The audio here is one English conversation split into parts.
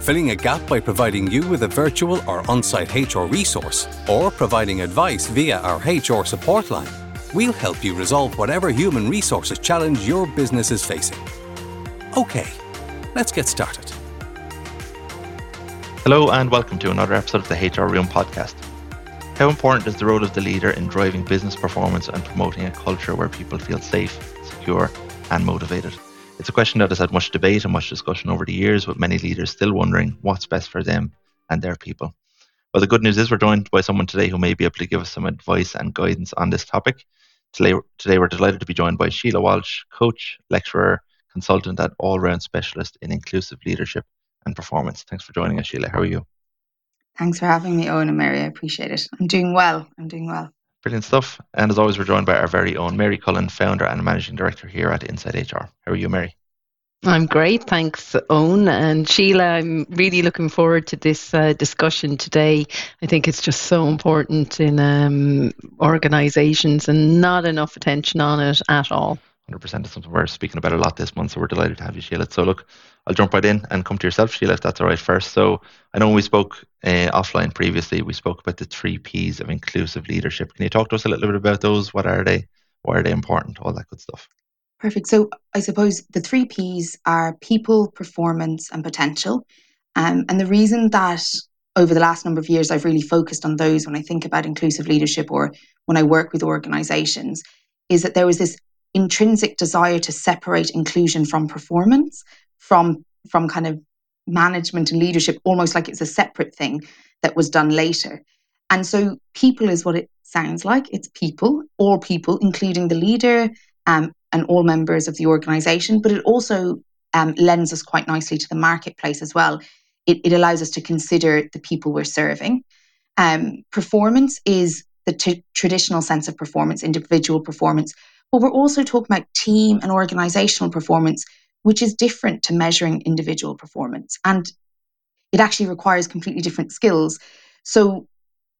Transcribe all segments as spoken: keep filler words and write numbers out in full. filling a gap by providing you with a virtual or on-site H R resource, or providing advice via our H R support line, we'll help you resolve whatever human resources challenge your business is facing. Okay, let's get started. Hello and welcome to another episode of the H R Room Podcast. How important is the role of the leader in driving business performance and promoting a culture where people feel safe, secure, and motivated? It's a question that has had much debate and much discussion over the years, with many leaders still wondering what's best for them and their people. Well, the good news is we're joined by someone today who may be able to give us some advice and guidance on this topic. Today, today we're delighted to be joined by Síle Walsh, coach, lecturer, consultant, and all-round specialist in inclusive leadership and performance. Thanks for joining us, Síle. How are you? Thanks for having me, Owen and Mary. I appreciate it. I'm doing well. I'm doing well. Brilliant stuff. And as always, we're joined by our very own Mary Cullen, founder and managing director here at Insight H R. How are you, Mary? I'm great. Thanks, Owen. And Síle, I'm really looking forward to this uh, discussion today. I think it's just so important in um, organisations and not enough attention on it at all. one hundred percent is something we're speaking about a lot this month, so we're delighted to have you, Síle. So look, I'll jump right in and come to yourself, Síle, if that's all right first. So I know when we spoke uh, offline previously, we spoke about the three P's of inclusive leadership. Can you talk to us a little bit about those? What are they? Why are they important? All that good stuff. Perfect. So I suppose the three P's are people, performance, and potential. Um, and the reason that over the last number of years, I've really focused on those when I think about inclusive leadership or when I work with organisations is that there was this intrinsic desire to separate inclusion from performance, from from kind of management and leadership, almost like it's a separate thing that was done later. And so people is what it sounds like. It's people, all people, including the leader um, and all members of the organization. But it also um, lends us quite nicely to the marketplace as well. It, it allows us to consider the people we're serving. Um, performance is the t- traditional sense of performance, individual performance. But we're also talking about team and organizational performance, which is different to measuring individual performance. And it actually requires completely different skills. So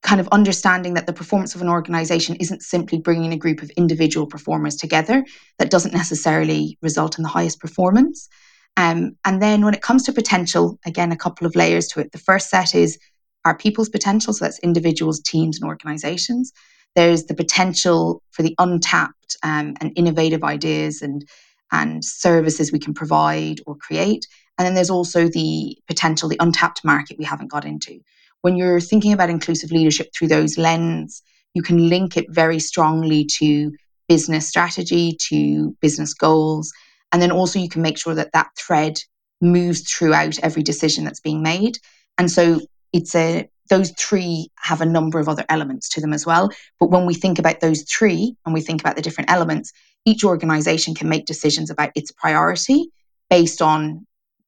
kind of understanding that the performance of an organization isn't simply bringing a group of individual performers together. That doesn't necessarily result in the highest performance. Um, and then when it comes to potential, again, a couple of layers to it. The first set is our people's potential. So that's individuals, teams, and organizations. There's the potential for the untapped um, and innovative ideas and and services we can provide or create. And then there's also the potential, the untapped market we haven't got into. When you're thinking about inclusive leadership through those lenses, you can link it very strongly to business strategy, to business goals. And then also you can make sure that that thread moves throughout every decision that's being made. And so it's a Those three have a number of other elements to them as well. But when we think about those three and we think about the different elements, each organization can make decisions about its priority based on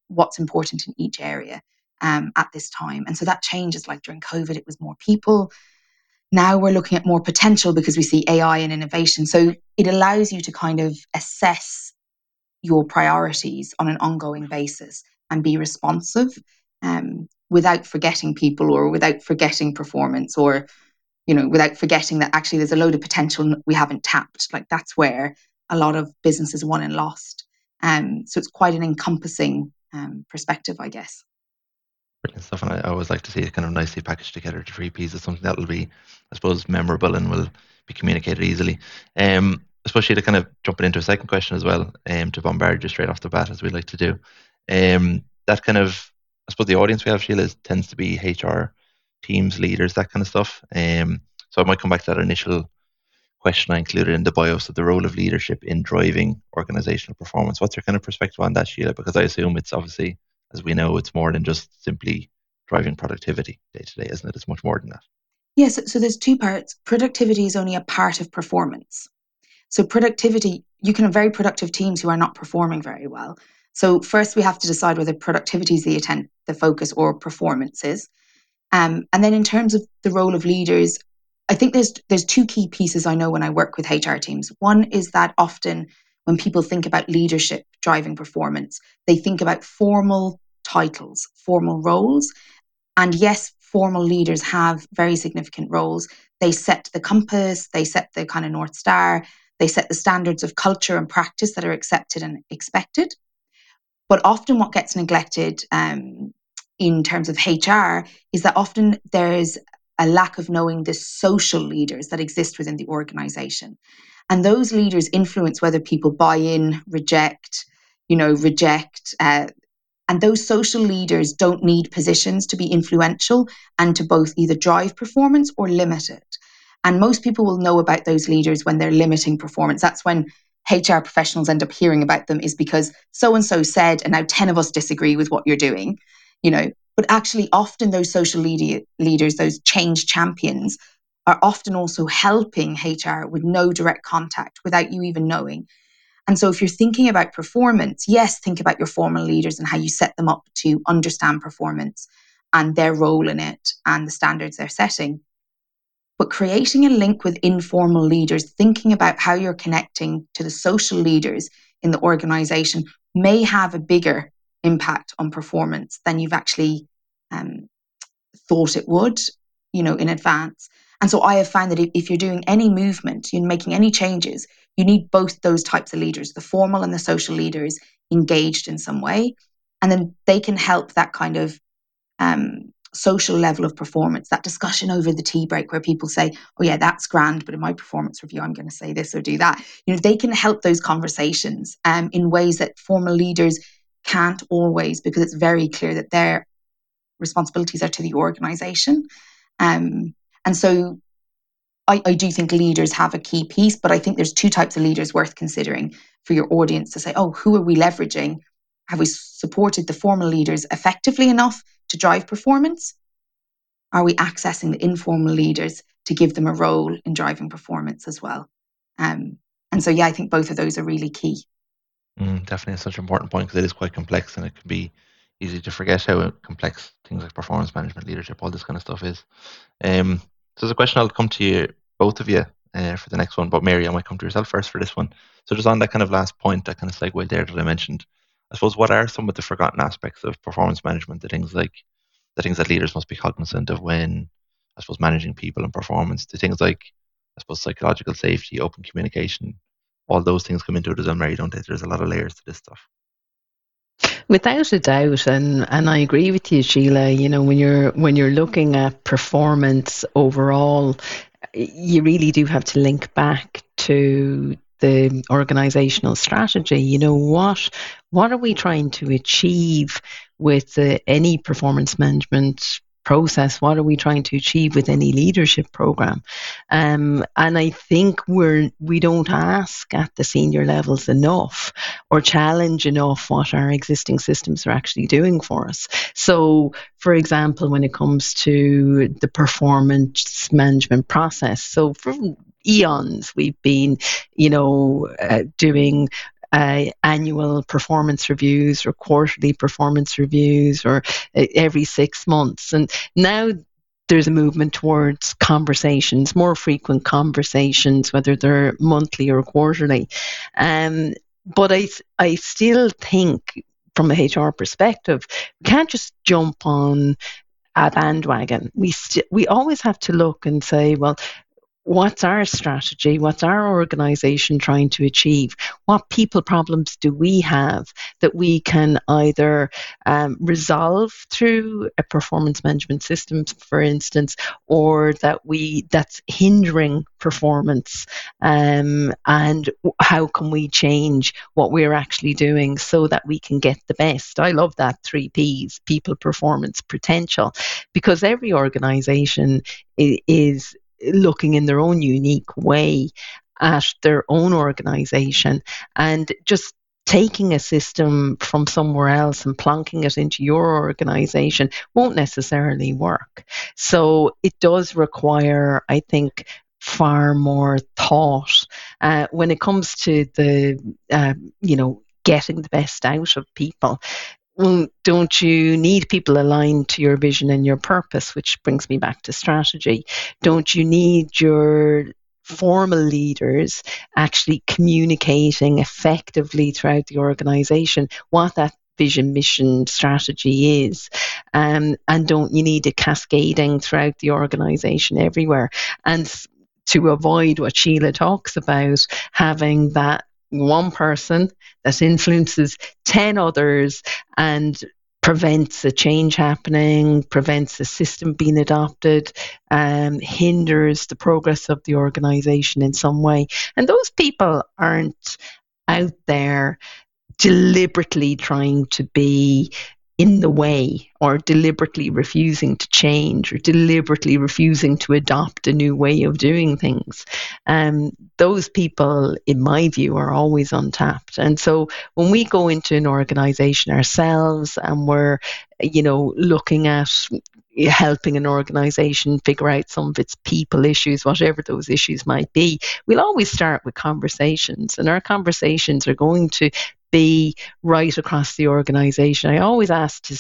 what's important in each area um, at this time. And so that changes. Like during COVID, it was more people. Now we're looking at more potential because we see A I and innovation. So it allows you to kind of assess your priorities on an ongoing basis and be responsive um, without forgetting people or without forgetting performance or, you know, without forgetting that actually there's a load of potential we haven't tapped. Like that's where a lot of businesses won and lost. Um, so it's quite an encompassing um, perspective, I guess. Brilliant stuff. And I always like to see it kind of nicely packaged together to three pieces, something that will be, I suppose, memorable and will be communicated easily. Um, especially to kind of jumping into a second question as well, um, to bombard you straight off the bat, as we like to do. Um, that kind of, I suppose the audience we have, Síle, is, tends to be H R teams, leaders, that kind of stuff. Um, so I might come back to that initial question I included in the bio, so the role of leadership in driving organizational performance. What's your kind of perspective on that, Síle? Because I assume it's obviously, as we know, it's more than just simply driving productivity day to day, isn't it? It's much more than that. Yes, so there's two parts. Productivity is only a part of performance. So productivity, you can have very productive teams who are not performing very well. So first, we have to decide whether productivity is the intent, the focus, or performance is. Um, and then in terms of the role of leaders, I think there's there's two key pieces I know when I work with H R teams. One is that often when people think about leadership driving performance, they think about formal titles, formal roles. And yes, formal leaders have very significant roles. They set the compass, they set the kind of North Star, they set the standards of culture and practice that are accepted and expected. But often what gets neglected um, in terms of H R is that often there's a lack of knowing the social leaders that exist within the organization. And those leaders influence whether people buy in, reject, you know, reject. Uh, and those social leaders don't need positions to be influential and to both either drive performance or limit it. And most people will know about those leaders when they're limiting performance. That's when H R professionals end up hearing about them, is because so-and-so said, and now ten of us disagree with what you're doing, you know. But actually, often those social lead- leaders, those change champions, are often also helping H R with no direct contact, without you even knowing. And so if you're thinking about performance, yes, think about your formal leaders and how you set them up to understand performance and their role in it and the standards they're setting. But creating a link with informal leaders, thinking about how you're connecting to the social leaders in the organization, may have a bigger impact on performance than you've actually um, thought it would, you know, in advance. And so I have found that if you're doing any movement, you're making any changes, you need both those types of leaders, the formal and the social leaders, engaged in some way. And then they can help that kind of um, social level of performance, that discussion over the tea break where people say, oh yeah, that's grand, but in my performance review, I'm going to say this or do that. You know, they can help those conversations um, in ways that formal leaders can't always, because it's very clear that their responsibilities are to the organization. Um, And so I, I do think leaders have a key piece, but I think there's two types of leaders worth considering for your audience to say, oh, who are we leveraging? Have we supported the formal leaders effectively enough to drive performance? Are we accessing the informal leaders to give them a role in driving performance as well? Um, and so, yeah, I think both of those are really key. Mm, definitely such an important point, because it is quite complex, and it can be easy to forget how complex things like performance management, leadership, all this kind of stuff is. Um, So there's a question I'll come to you, both of you, uh, for the next one. But Mary, I might come to yourself first for this one. So just on that kind of last point, that kind of segue there that I mentioned, I suppose, what are some of the forgotten aspects of performance management, the things like the things that leaders must be cognizant of when, I suppose, managing people and performance, the things like, I suppose, psychological safety, open communication, all those things come into it as well, Mary, don't they? There's a lot of layers to this stuff. Without a doubt, and, and I agree with you, Síle. You know, when you're when you're looking at performance overall, you really do have to link back to the organizational strategy. You know, what what are we trying to achieve with uh, any performance management process? What are we trying to achieve with any leadership program? Um, and I think we're we don't ask at the senior levels enough, or challenge enough, what our existing systems are actually doing for us. So, for example, when it comes to the performance management process, so for eons we've been, you know, uh, doing. Uh, annual performance reviews, or quarterly performance reviews, or uh, every six months. And now there's a movement towards conversations, more frequent conversations, whether they're monthly or quarterly. Um, but I, I still think, from a H R perspective, we can't just jump on a bandwagon. We st- we always have to look and say, well, what's our strategy? What's our organization trying to achieve? What people problems do we have that we can either um, resolve through a performance management system, for instance, or that we that's hindering performance? Um, and how can we change what we're actually doing so that we can get the best? I love that three P's: people, performance, potential, because every organization is, is looking in their own unique way at their own organization, and just taking a system from somewhere else and plonking it into your organization won't necessarily work. So it does require, I think, far more thought uh, when it comes to the, uh, you know, getting the best out of people? Don't you need people aligned to your vision and your purpose, which brings me back to strategy? Don't you need your formal leaders actually communicating effectively throughout the organization what that vision, mission, strategy is? Um, and don't you need it cascading throughout the organization everywhere? And to avoid what Síle talks about, having that one person that influences ten others and prevents a change happening, prevents a system being adopted, um, hinders the progress of the organisation in some way. And those people aren't out there deliberately trying to be in the way, or deliberately refusing to change, or deliberately refusing to adopt a new way of doing things. Um, those people, in my view, are always untapped. And so when we go into an organization ourselves and we're, you know, looking at helping an organization figure out some of its people issues, whatever those issues might be, we'll always start with conversations. And our conversations are going to be right across the organization. I always ask to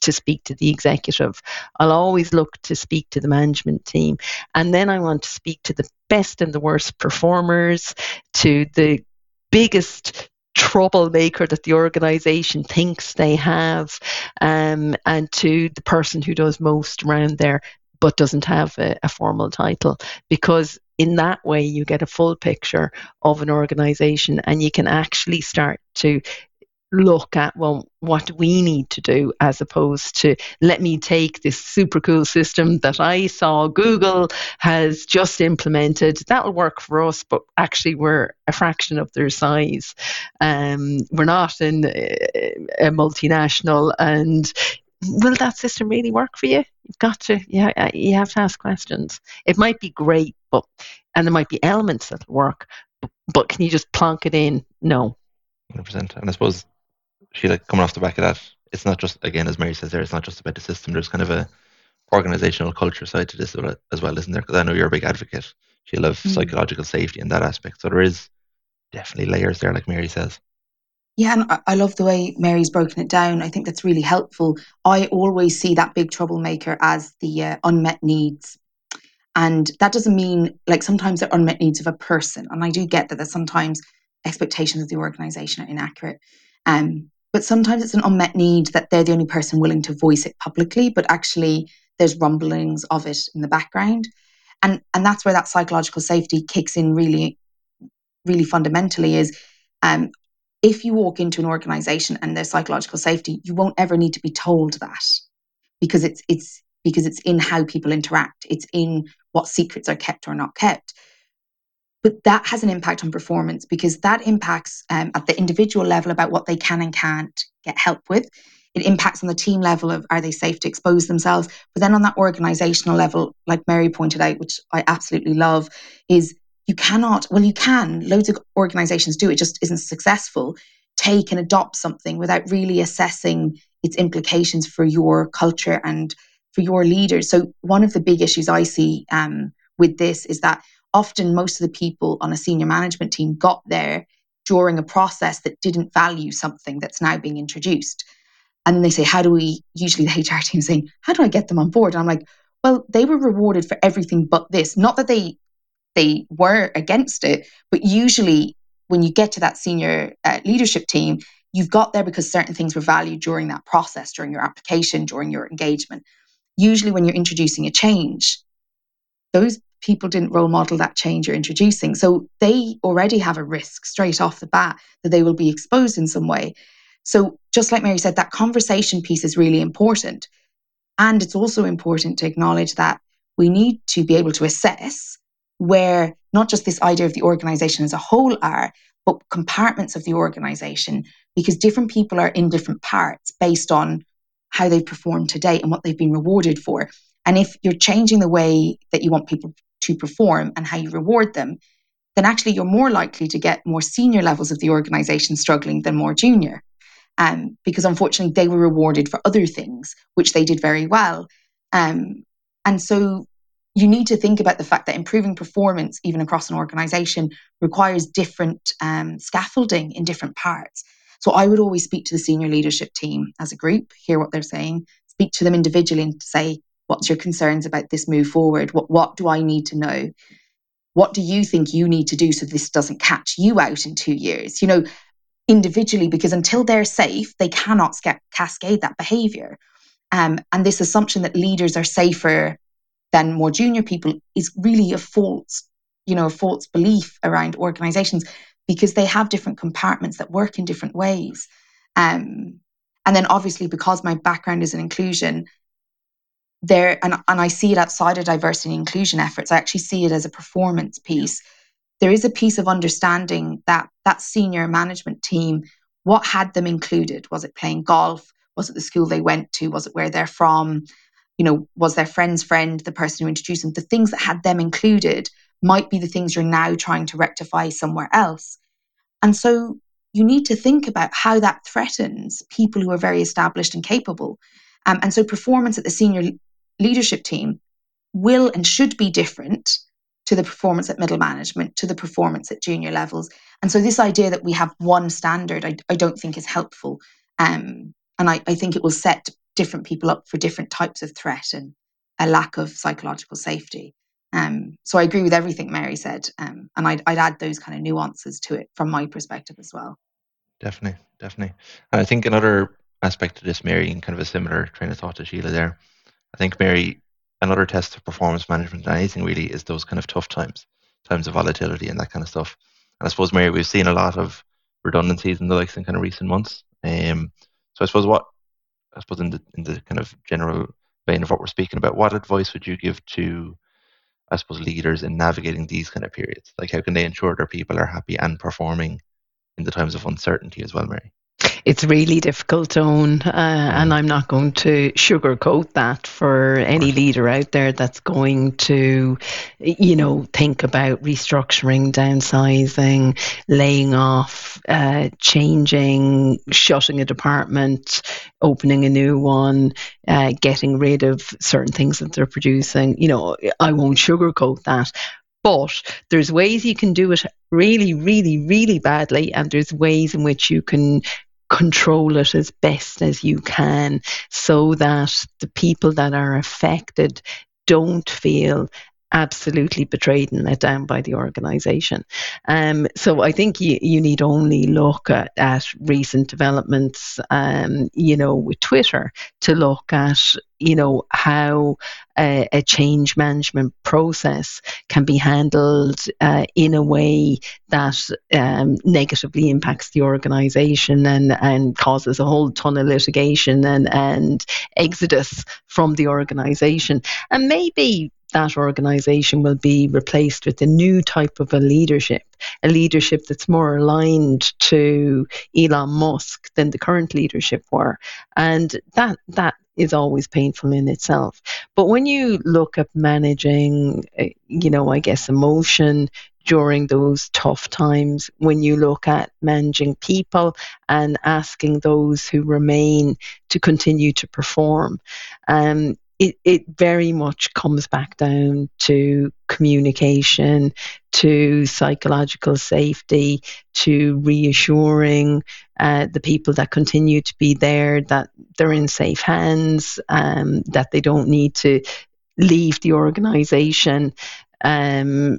to speak to the executive. I'll always look to speak to the management team. And then I want to speak to the best and the worst performers, to the biggest troublemaker that the organization thinks they have, um, and to the person who does most around there but doesn't have a, a formal title, because in that way you get a full picture of an organization and you can actually start to look at, well, what do we need to do, as opposed to, let me take this super cool system that I saw Google has just implemented, that will work for us, but actually we're a fraction of their size. Um, we're not in a, a multinational, and will that system really work for you? You've got to, yeah, you have to ask questions. It might be great, but, and there might be elements that work, but, but can you just plonk it in? No. one hundred percent. And I suppose, Síle, coming off the back of that, it's not just, again, as Mary says there, it's not just about the system. There's kind of a organizational culture side to this as well, isn't there? Because I know you're a big advocate, Síle, of mm-hmm. psychological safety in that aspect. So there is definitely layers there, like Mary says. Yeah, and I love the way Mary's broken it down. I think that's really helpful. I always see that big troublemaker as the uh, unmet needs. And that doesn't mean, like, sometimes they're unmet needs of a person. And I do get that, that sometimes expectations of the organisation are inaccurate. Um, but sometimes it's an unmet need that they're the only person willing to voice it publicly, but actually there's rumblings of it in the background. And, and that's where that psychological safety kicks in really, really fundamentally is... Um, If you walk into an organization and there's psychological safety, you won't ever need to be told that, because it's it's because it's in how people interact. It's in what secrets are kept or not kept. But that has an impact on performance, because that impacts um, at the individual level about what they can and can't get help with. It impacts on the team level of, are they safe to expose themselves? But then on that organizational level, like Mary pointed out, which I absolutely love, is you cannot, well, you can, loads of organizations do, it just isn't successful, take and adopt something without really assessing its implications for your culture and for your leaders. So one of the big issues I see um, with this is that often most of the people on a senior management team got there during a process that didn't value something that's now being introduced. And they say, how do we, usually the H R team saying, how do I get them on board? And I'm like, well, they were rewarded for everything but this. Not that they... they were against it, but usually when you get to that senior uh, leadership team, you've got there because certain things were valued during that process, during your application, during your engagement. Usually when you're introducing a change, those people didn't role model that change you're introducing. So they already have a risk straight off the bat that they will be exposed in some way. So just like Mary said, that conversation piece is really important. And it's also important to acknowledge that we need to be able to assess where not just this idea of the organization as a whole are, but compartments of the organization, because different people are in different parts based on how they've performed to date and what they've been rewarded for. And if you're changing the way that you want people to perform and how you reward them, then actually you're more likely to get more senior levels of the organization struggling than more junior, um, because unfortunately they were rewarded for other things, which they did very well. Um, and so you need to think about the fact that improving performance, even across an organization, requires different um, scaffolding in different parts. So I would always speak to the senior leadership team as a group, hear what they're saying, speak to them individually and say, what's your concerns about this move forward? What, what do I need to know? What do you think you need to do so this doesn't catch you out in two years? You know, individually, because until they're safe, they cannot sca- cascade that behavior. Um, and this assumption that leaders are safer than more junior people is really a false, you know, a false belief around organizations, because they have different compartments that work in different ways. Um, and then obviously, because my background is in inclusion, there and, and I see it outside of diversity and inclusion efforts, I actually see it as a performance piece. There is a piece of understanding that that senior management team, what had them included? Was it playing golf? Was it the school they went to? Was it where they're from? You know, was their friend's friend the person who introduced them? The things that had them included might be the things you're now trying to rectify somewhere else. And so you need to think about how that threatens people who are very established and capable. Um, and so performance at the senior leadership team will and should be different to the performance at middle management, to the performance at junior levels. And so this idea that we have one standard, I, I don't think is helpful. Um, and I, I think it will set different people up for different types of threat and a lack of psychological safety. Um, so I agree with everything Mary said. Um, and I'd, I'd add those kind of nuances to it from my perspective as well. Definitely, definitely. And I think another aspect to this, Mary, and kind of a similar train of thought to Síle there, I think, Mary, another test of performance management and anything really is those kind of tough times, times of volatility and that kind of stuff. And I suppose, Mary, we've seen a lot of redundancies and the likes in kind of recent months. Um, so I suppose what, I suppose in the in the kind of general vein of what we're speaking about, what advice would you give to, I suppose, leaders in navigating these kind of periods? Like, how can they ensure their people are happy and performing in the times of uncertainty as well, Mary? It's really difficult to own, uh, and I'm not going to sugarcoat that for any leader out there that's going to, you know, think about restructuring, downsizing, laying off, uh, changing, shutting a department, opening a new one, uh, getting rid of certain things that they're producing. You know, I won't sugarcoat that. But there's ways you can do it really, really, really badly, and there's ways in which you can control it as best as you can so that the people that are affected don't feel absolutely betrayed and let down by the organisation. Um, so I think you, you need only look at, at recent developments, um, you know, with Twitter to look at, you know, how a, a change management process can be handled uh, in a way that um, negatively impacts the organisation and, and causes a whole ton of litigation and, and exodus from the organisation. And maybe that organisation will be replaced with a new type of a leadership, a leadership that's more aligned to Elon Musk than the current leadership were. And that that is always painful in itself. But when you look at managing, you know, I guess emotion during those tough times, when you look at managing people and asking those who remain to continue to perform, um, It, it very much comes back down to communication, to psychological safety, to reassuring uh, the people that continue to be there that they're in safe hands, um, that they don't need to leave the organisation um,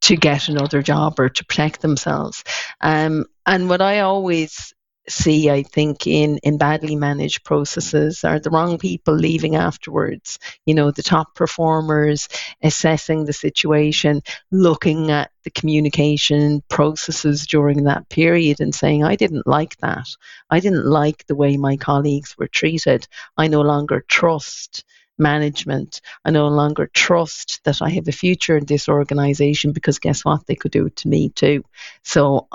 to get another job or to protect themselves. Um, and what I always see, I think, in, in badly managed processes are the wrong people leaving afterwards. You know, the top performers assessing the situation, looking at the communication processes during that period and saying, I didn't like that. I didn't like the way my colleagues were treated. I no longer trust management. I no longer trust that I have a future in this organization because guess what? They could do it to me too. So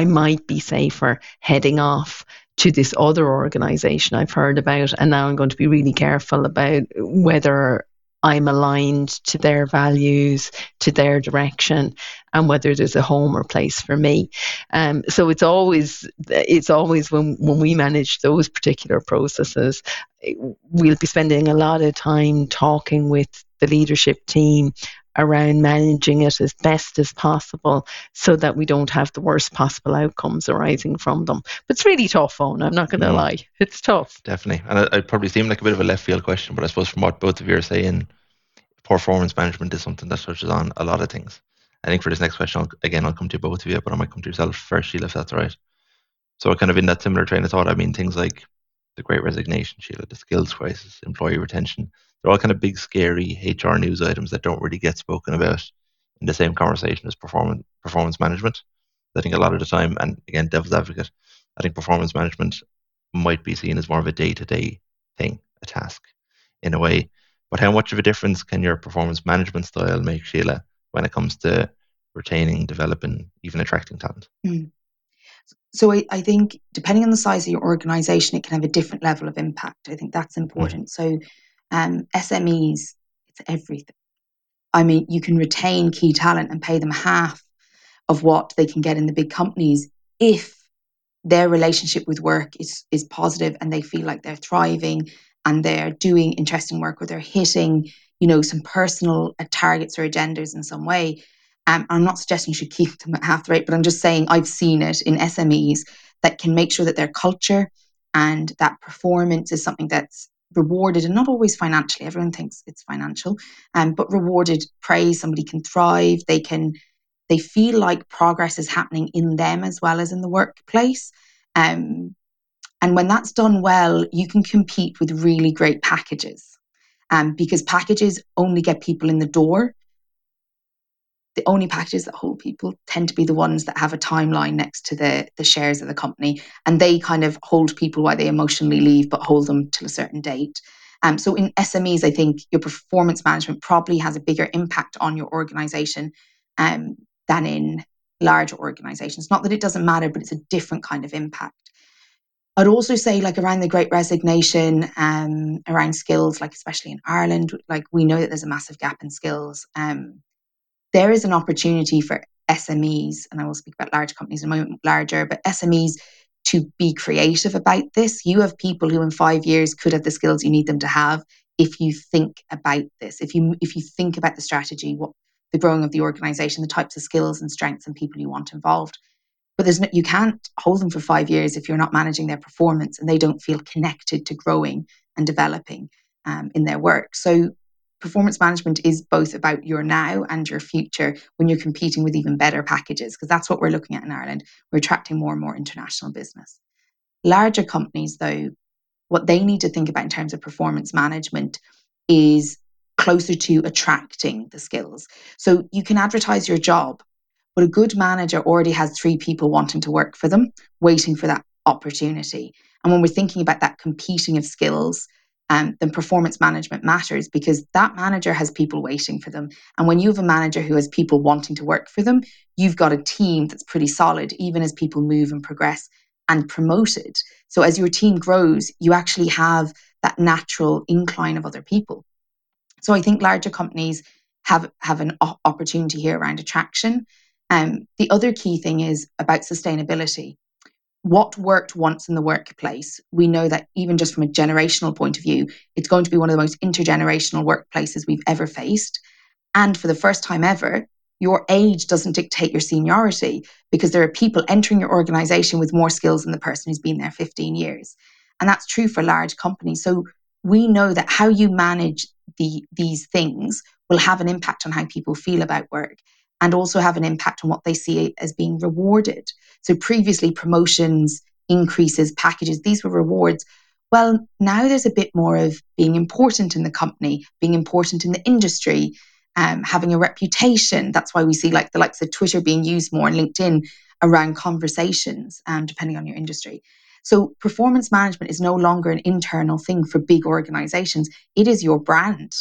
I might be safer heading off to this other organisation I've heard about, and now I'm going to be really careful about whether I'm aligned to their values, to their direction, and whether there's a home or place for me. Um, so it's always it's always when, when we manage those particular processes, we'll be spending a lot of time talking with the leadership team around managing it as best as possible so that we don't have the worst possible outcomes arising from them. But it's really tough, Owen. I'm not going to mm. lie. It's tough. Definitely. And it, it probably seemed like a bit of a left field question, but I suppose from what both of you are saying, performance management is something that touches on a lot of things. I think for this next question, I'll, again, I'll come to both of you, but I might come to yourself first, Síle, if that's all right. So kind of in that similar train of thought, I mean, things like the Great Resignation, Síle, the skills crisis, employee retention, they're all kind of big, scary H R news items that don't really get spoken about in the same conversation as performance performance management. I think a lot of the time, and again, devil's advocate, I think performance management might be seen as more of a day-to-day thing, a task in a way. But how much of a difference can your performance management style make, Síle, when it comes to retaining, developing, even attracting talent? Mm. So I, I think depending on the size of your organization, it can have a different level of impact. I think that's important. Mm. So um, S M Es, it's everything. I mean, you can retain key talent and pay them half of what they can get in the big companies if their relationship with work is, is positive and they feel like they're thriving and they're doing interesting work or they're hitting, you know, some personal uh, targets or agendas in some way. Um, I'm not suggesting you should keep them at half the rate, but I'm just saying I've seen it in S M Es that can make sure that their culture and that performance is something that's rewarded, and not always financially. Everyone thinks it's financial, um, but rewarded, praise, somebody can thrive, they can, they feel like progress is happening in them as well as in the workplace. Um, and when that's done well, you can compete with really great packages um, because packages only get people in the door. The only packages that hold people tend to be the ones that have a timeline next to the, the shares of the company, and they kind of hold people while they emotionally leave, but hold them till a certain date. Um, so in S M Es, I think your performance management probably has a bigger impact on your organization um, than in larger organizations. Not that it doesn't matter, but it's a different kind of impact. I'd also say, like, around the Great Resignation, um, around skills, like especially in Ireland, like we know that there's a massive gap in skills. Um, There is an opportunity for S M Es, and I will speak about large companies in a moment, larger, but S M Es to be creative about this. You have people who in five years could have the skills you need them to have if you think about this, if you if you think about the strategy, what the growing of the organization, the types of skills and strengths and people you want involved. But there's no, you can't hold them for five years if you're not managing their performance and they don't feel connected to growing and developing um, in their work. So performance management is both about your now and your future when you're competing with even better packages, because that's what we're looking at in Ireland. We're attracting more and more international business. Larger companies, though, what they need to think about in terms of performance management is closer to attracting the skills. So you can advertise your job, but a good manager already has three people wanting to work for them, waiting for that opportunity. And when we're thinking about that competing of skills, Um, then performance management matters, because that manager has people waiting for them. And when you have a manager who has people wanting to work for them, you've got a team that's pretty solid, even as people move and progress and promoted. So as your team grows, you actually have that natural incline of other people. So I think larger companies have, have an opportunity here around attraction. Um, the other key thing is about sustainability. What worked once in the workplace, we know that even just from a generational point of view, it's going to be one of the most intergenerational workplaces we've ever faced. And for the first time ever, your age doesn't dictate your seniority, because there are people entering your organization with more skills than the person who's been there fifteen years. And that's true for large companies. So we know that how you manage the, these things will have an impact on how people feel about work, and also have an impact on what they see as being rewarded. So previously, promotions, increases, packages, these were rewards. Well, now there's a bit more of being important in the company, being important in the industry, um, having a reputation. That's why we see like the likes of Twitter being used more and LinkedIn around conversations, um, depending on your industry. So performance management is no longer an internal thing for big organizations. It is your brand.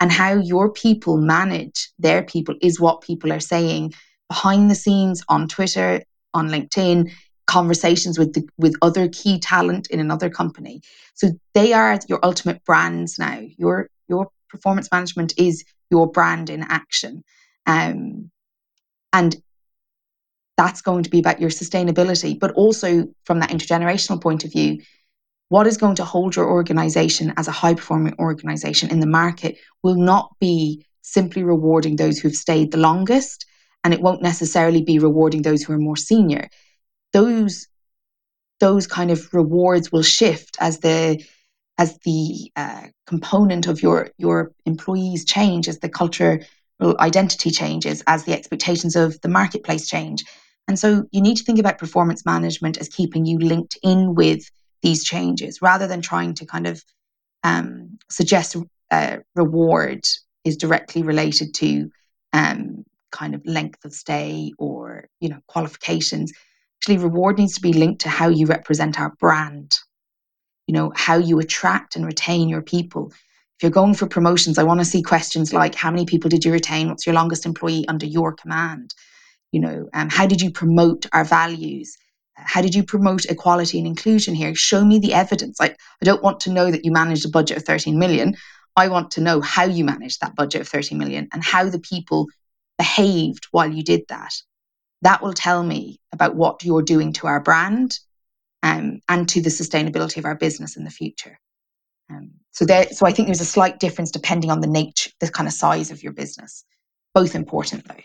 And how your people manage their people is what people are saying behind the scenes, on Twitter, on LinkedIn, conversations with the, with other key talent in another company. So they are your ultimate brands now. Your your performance management is your brand in action. Um, and that's going to be about your sustainability, but also from that intergenerational point of view, what is going to hold your organization as a high-performing organization in the market will not be simply rewarding those who've stayed the longest, and it won't necessarily be rewarding those who are more senior. Those those kind of rewards will shift as the as the uh, component of your your employees change, as the cultural identity changes, as the expectations of the marketplace change. And so you need to think about performance management as keeping you linked in with these changes, rather than trying to kind of um, suggest uh, reward is directly related to um, kind of length of stay or, you know, qualifications. Actually, reward needs to be linked to how you represent our brand, you know, how you attract and retain your people. If you're going for promotions, I want to see questions like, how many people did you retain? What's your longest employee under your command? You know, um, how did you promote our values? How did you promote equality and inclusion here? Show me the evidence. Like, I don't want to know that you managed a budget of thirteen million. I want to know how you managed that budget of thirteen million and how the people behaved while you did that. That will tell me about what you're doing to our brand um, and to the sustainability of our business in the future. Um, so there, so I think there's a slight difference depending on the nature, the kind of size of your business. Both important though.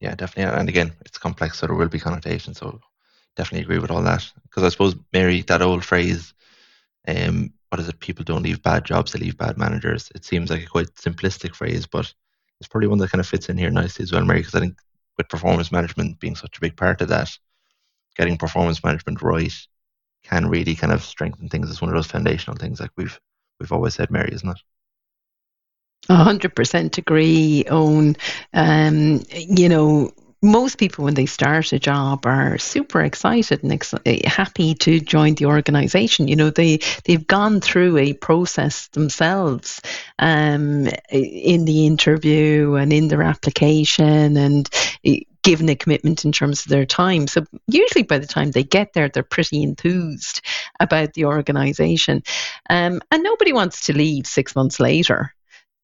Yeah, definitely. And again, it's complex, so there will be connotations. So definitely agree with all that. Because I suppose, Mary, that old phrase, um, what is it? People don't leave bad jobs, they leave bad managers. It seems like a quite simplistic phrase, but it's probably one that kind of fits in here nicely as well, Mary, because I think with performance management being such a big part of that, getting performance management right can really kind of strengthen things. It's one of those foundational things like we've we've always said, Mary, isn't it? one hundred percent agree, Owen. Um, you know, most people when they start a job are super excited and ex- happy to join the organisation. You know, they, they've gone through a process themselves um, in the interview and in their application and given a commitment in terms of their time. So usually by the time they get there, they're pretty enthused about the organisation. Um, and nobody wants to leave six months later.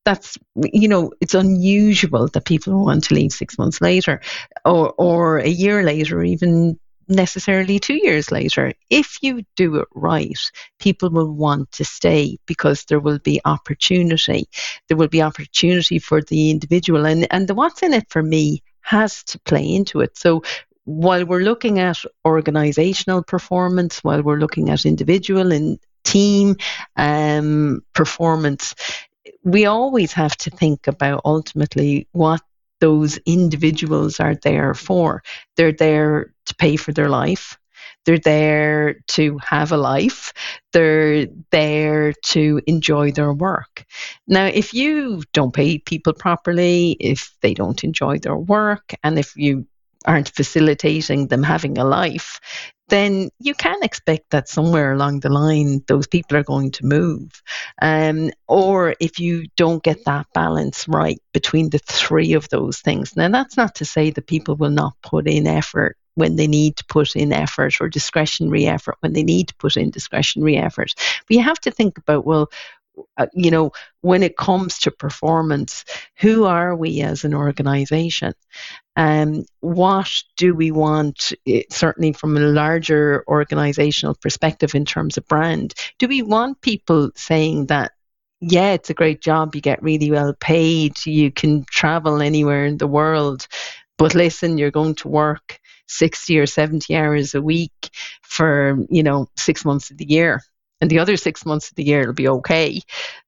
That's, you know, it's unusual that people want to leave six months later or, or a year later, or even necessarily two years later. If you do it right, people will want to stay because there will be opportunity. There will be opportunity for the individual. And, and the what's in it for me has to play into it. So while we're looking at organizational performance, while we're looking at individual and team um, performance, we always have to think about ultimately what those individuals are there for. They're there to pay for their life. They're there to have a life. They're there to enjoy their work. Now, if you don't pay people properly, if they don't enjoy their work, and if you aren't facilitating them having a life, then you can expect that somewhere along the line, those people are going to move. Um, or if you don't get that balance right between the three of those things. Now, that's not to say that people will not put in effort when they need to put in effort, or discretionary effort when they need to put in discretionary effort. But you have to think about, well, Uh, you know, when it comes to performance, who are we as an organization? Um, what do we want, it, certainly from a larger organizational perspective in terms of brand? Do we want people saying that, yeah, it's a great job, you get really well paid, you can travel anywhere in the world, but listen, you're going to work sixty or seventy hours a week for, you know, six months of the year? And the other six months of the year, it'll be okay.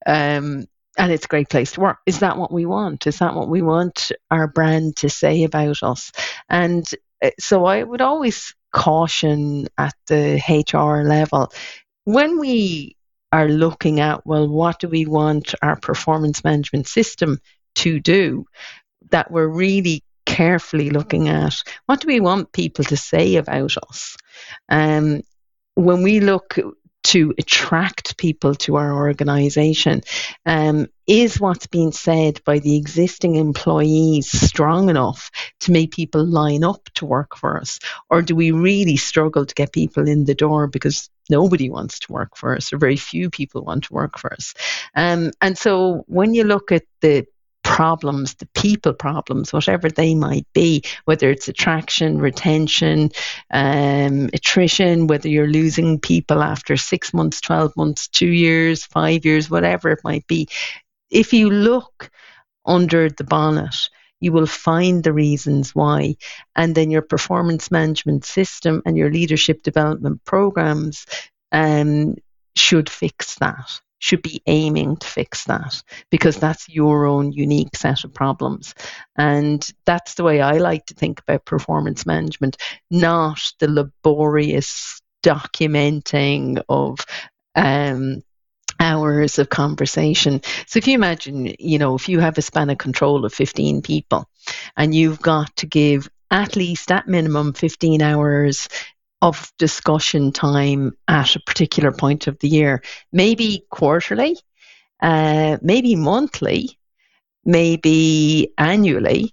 Um, and it's a great place to work. Is that what we want? Is that what we want our brand to say about us? And so I would always caution at the H R level, when we are looking at, well, what do we want our performance management system to do, that we're really carefully looking at, what do we want people to say about us? Um, when we look to attract people to our organisation, um, is what's being said by the existing employees strong enough to make people line up to work for us? Or do we really struggle to get people in the door because nobody wants to work for us, or very few people want to work for us? Um, and so when you look at the problems, the people problems, whatever they might be, whether it's attraction, retention, um, attrition, whether you're losing people after six months, twelve months, two years, five years, whatever it might be. If you look under the bonnet, you will find the reasons why. And then your performance management system and your leadership development programs um, should fix that, should be aiming to fix that, because that's your own unique set of problems. And that's the way I like to think about performance management, not the laborious documenting of um, hours of conversation. So if you imagine, you know, if you have a span of control of fifteen people and you've got to give at least at minimum fifteen hours of discussion time at a particular point of the year, maybe quarterly, uh, maybe monthly, maybe annually.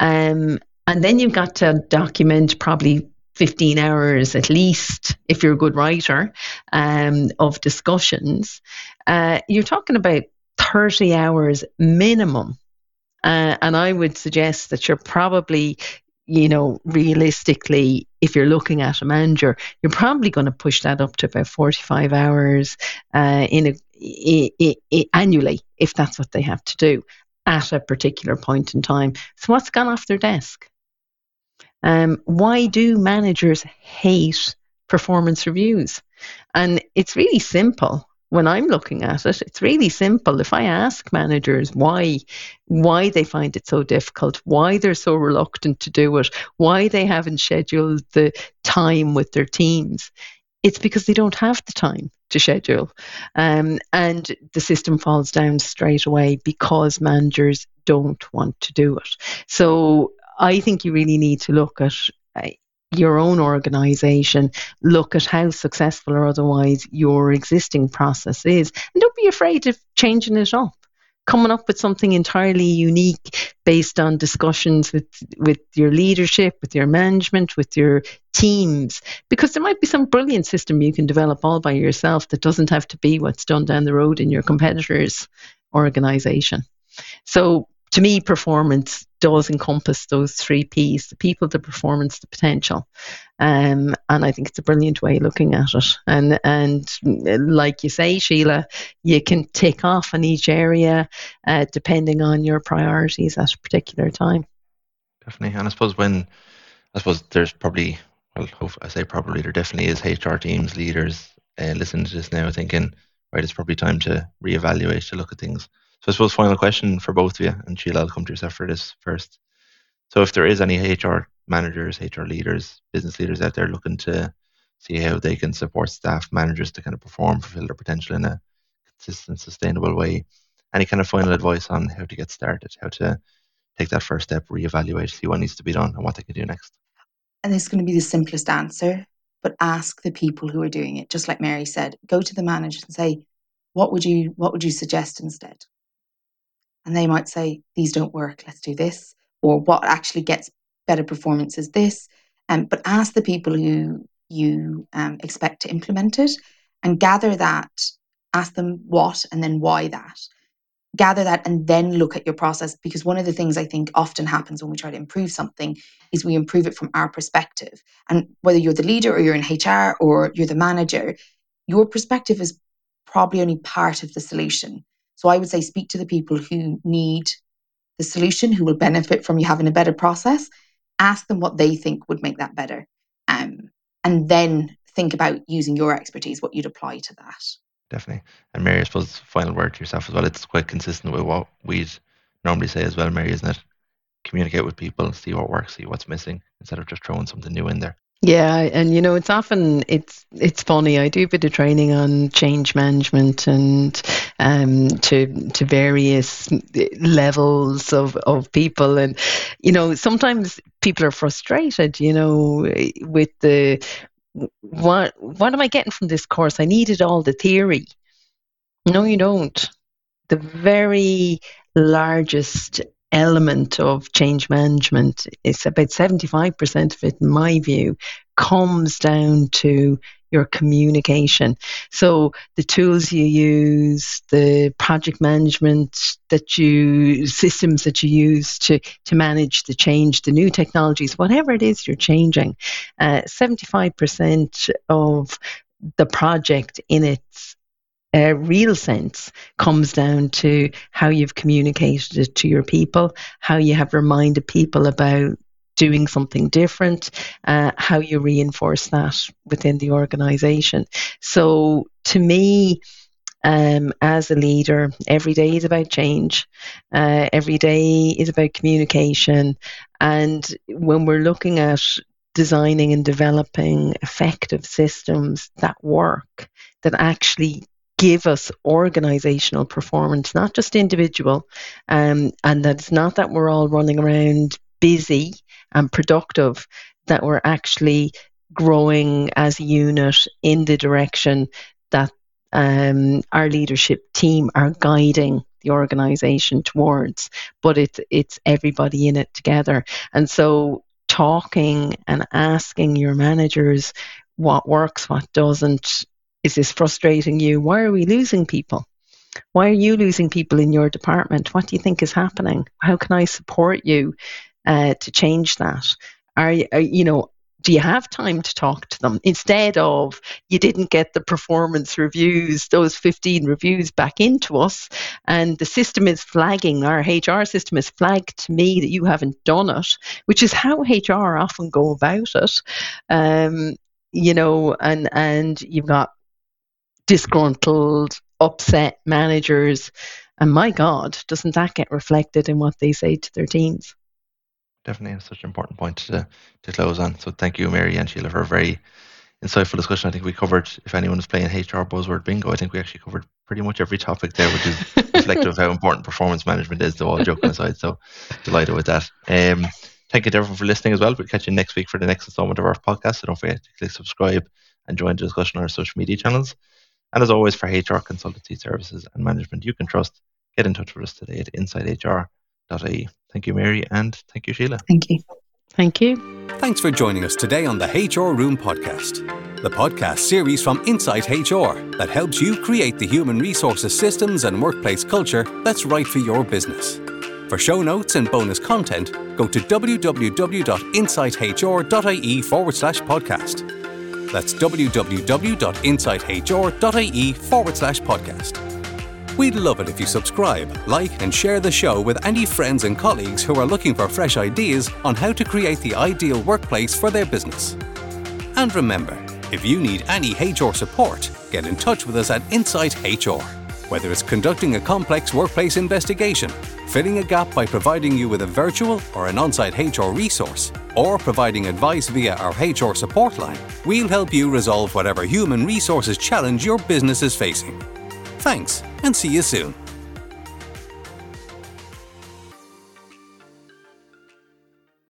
Um, and then you've got to document probably fifteen hours at least, if you're a good writer, um, of discussions. Uh, you're talking about thirty hours minimum. Uh, and I would suggest that you're probably, you know, realistically, if you're looking at a manager, you're probably going to push that up to about forty-five hours uh, in a, i, i, i, annually, if that's what they have to do at a particular point in time. So what's gone off their desk? Um, why do managers hate performance reviews? And it's really simple. When I'm looking at it, it's really simple. If I ask managers why, why they find it so difficult, why they're so reluctant to do it, why they haven't scheduled the time with their teams, it's because they don't have the time to schedule. Um, and the system falls down straight away because managers don't want to do it. So I think you really need to look at uh, your own organization, look at how successful or otherwise your existing process is, and don't be afraid of changing it up, coming up with something entirely unique based on discussions with, with your leadership, with your management, with your teams, because there might be some brilliant system you can develop all by yourself that doesn't have to be what's done down the road in your competitor's organization. So to me, performance does encompass those three P's, the people, the performance, the potential. Um, and I think it's a brilliant way of looking at it. And and like you say, Síle, you can tick off in each area uh, depending on your priorities at a particular time. Definitely. And I suppose when, I suppose there's probably, well, I say probably, there definitely is H R teams, leaders uh, listening to this now thinking, right, it's probably time to reevaluate, to look at things. So I suppose final question for both of you, and Síle, I'll come to yourself for this first. So if there is any H R managers, H R leaders, business leaders out there looking to see how they can support staff, managers to kind of perform, fulfill their potential in a consistent, sustainable way, any kind of final advice on how to get started, how to take that first step, reevaluate, see what needs to be done and what they can do next? And it's going to be the simplest answer, but ask the people who are doing it. Just like Mary said, go to the manager and say, what would you, what would you suggest instead? And they might say, these don't work, let's do this. Or what actually gets better performance is this. Um, but ask the people who you um, expect to implement it and gather that. Ask them what and then why that. Gather that and then look at your process. Because one of the things I think often happens when we try to improve something is we improve it from our perspective. And whether you're the leader or you're in H R or you're the manager, your perspective is probably only part of the solution. So I would say speak to the people who need the solution, who will benefit from you having a better process. Ask them what they think would make that better. Um, and then think about using your expertise, what you'd apply to that. Definitely. And Mary, I suppose final word to yourself as well. It's quite consistent with what we'd normally say as well, Mary, isn't it? Communicate with people, see what works, see what's missing, instead of just throwing something new in there. Yeah, and you know, it's often, it's it's funny, I do a bit of training on change management and um, to to various levels of, of people. And, you know, sometimes people are frustrated, you know, with the, what, what am I getting from this course? I needed all the theory. No, you don't. The very largest element of change management, it's about seventy-five percent of it, in my view, comes down to your communication. So the tools you use, the project management that you, systems that you use to, to manage the change, the new technologies, whatever it is you're changing, uh, seventy-five percent of the project in its uh, real sense comes down to how you've communicated it to your people, how you have reminded people about doing something different, uh, how you reinforce that within the organization. So to me, um, as a leader, every day is about change. Uh, every day is about communication. And when we're looking at designing and developing effective systems that work, that actually give us organizational performance, not just individual, um, and that it's not that we're all running around busy and productive, that we're actually growing as a unit in the direction that um, our leadership team are guiding the organization towards. But it's, it's everybody in it together. And so talking and asking your managers what works, what doesn't. Is this frustrating you? Why are we losing people? Why are you losing people in your department? What do you think is happening? How can I support you uh, to change that? Are, are you know? Do you have time to talk to them? Instead of, you didn't get the performance reviews, those fifteen reviews back into us, and the system is flagging, our H R system has flagged to me that you haven't done it, which is how H R often go about it, um, you know, and, and you've got disgruntled, upset managers, and my God, doesn't that get reflected in what they say to their teams? Definitely, it's such an important point to to close on. So thank you, Mary and Síle, for a very insightful discussion. I think we covered, if anyone is playing H R buzzword bingo, I think we actually covered pretty much every topic there, which is reflective of how important performance management is, though all joking aside. So delighted with that. Um, thank you to everyone for listening as well. We'll catch you next week for the next installment of our podcast. So don't forget to click subscribe and join the discussion on our social media channels. And as always, for H R consultancy services and management you can trust, get in touch with us today at Insight H R dot I E. Thank you, Mary, and thank you, Síle. Thank you. Thank you. Thanks for joining us today on the H R Room Podcast, the podcast series from Insight H R that helps you create the human resources systems and workplace culture that's right for your business. For show notes and bonus content, go to www.insight h r dot i e forward slash podcast. That's www.insight h r dot i e forward slash podcast. We'd love it if you subscribe, like, and share the show with any friends and colleagues who are looking for fresh ideas on how to create the ideal workplace for their business. And remember, if you need any H R support, get in touch with us at Insight H R. Whether it's conducting a complex workplace investigation, filling a gap by providing you with a virtual or an on-site H R resource, or providing advice via our H R support line, we'll help you resolve whatever human resources challenge your business is facing. Thanks, and see you soon.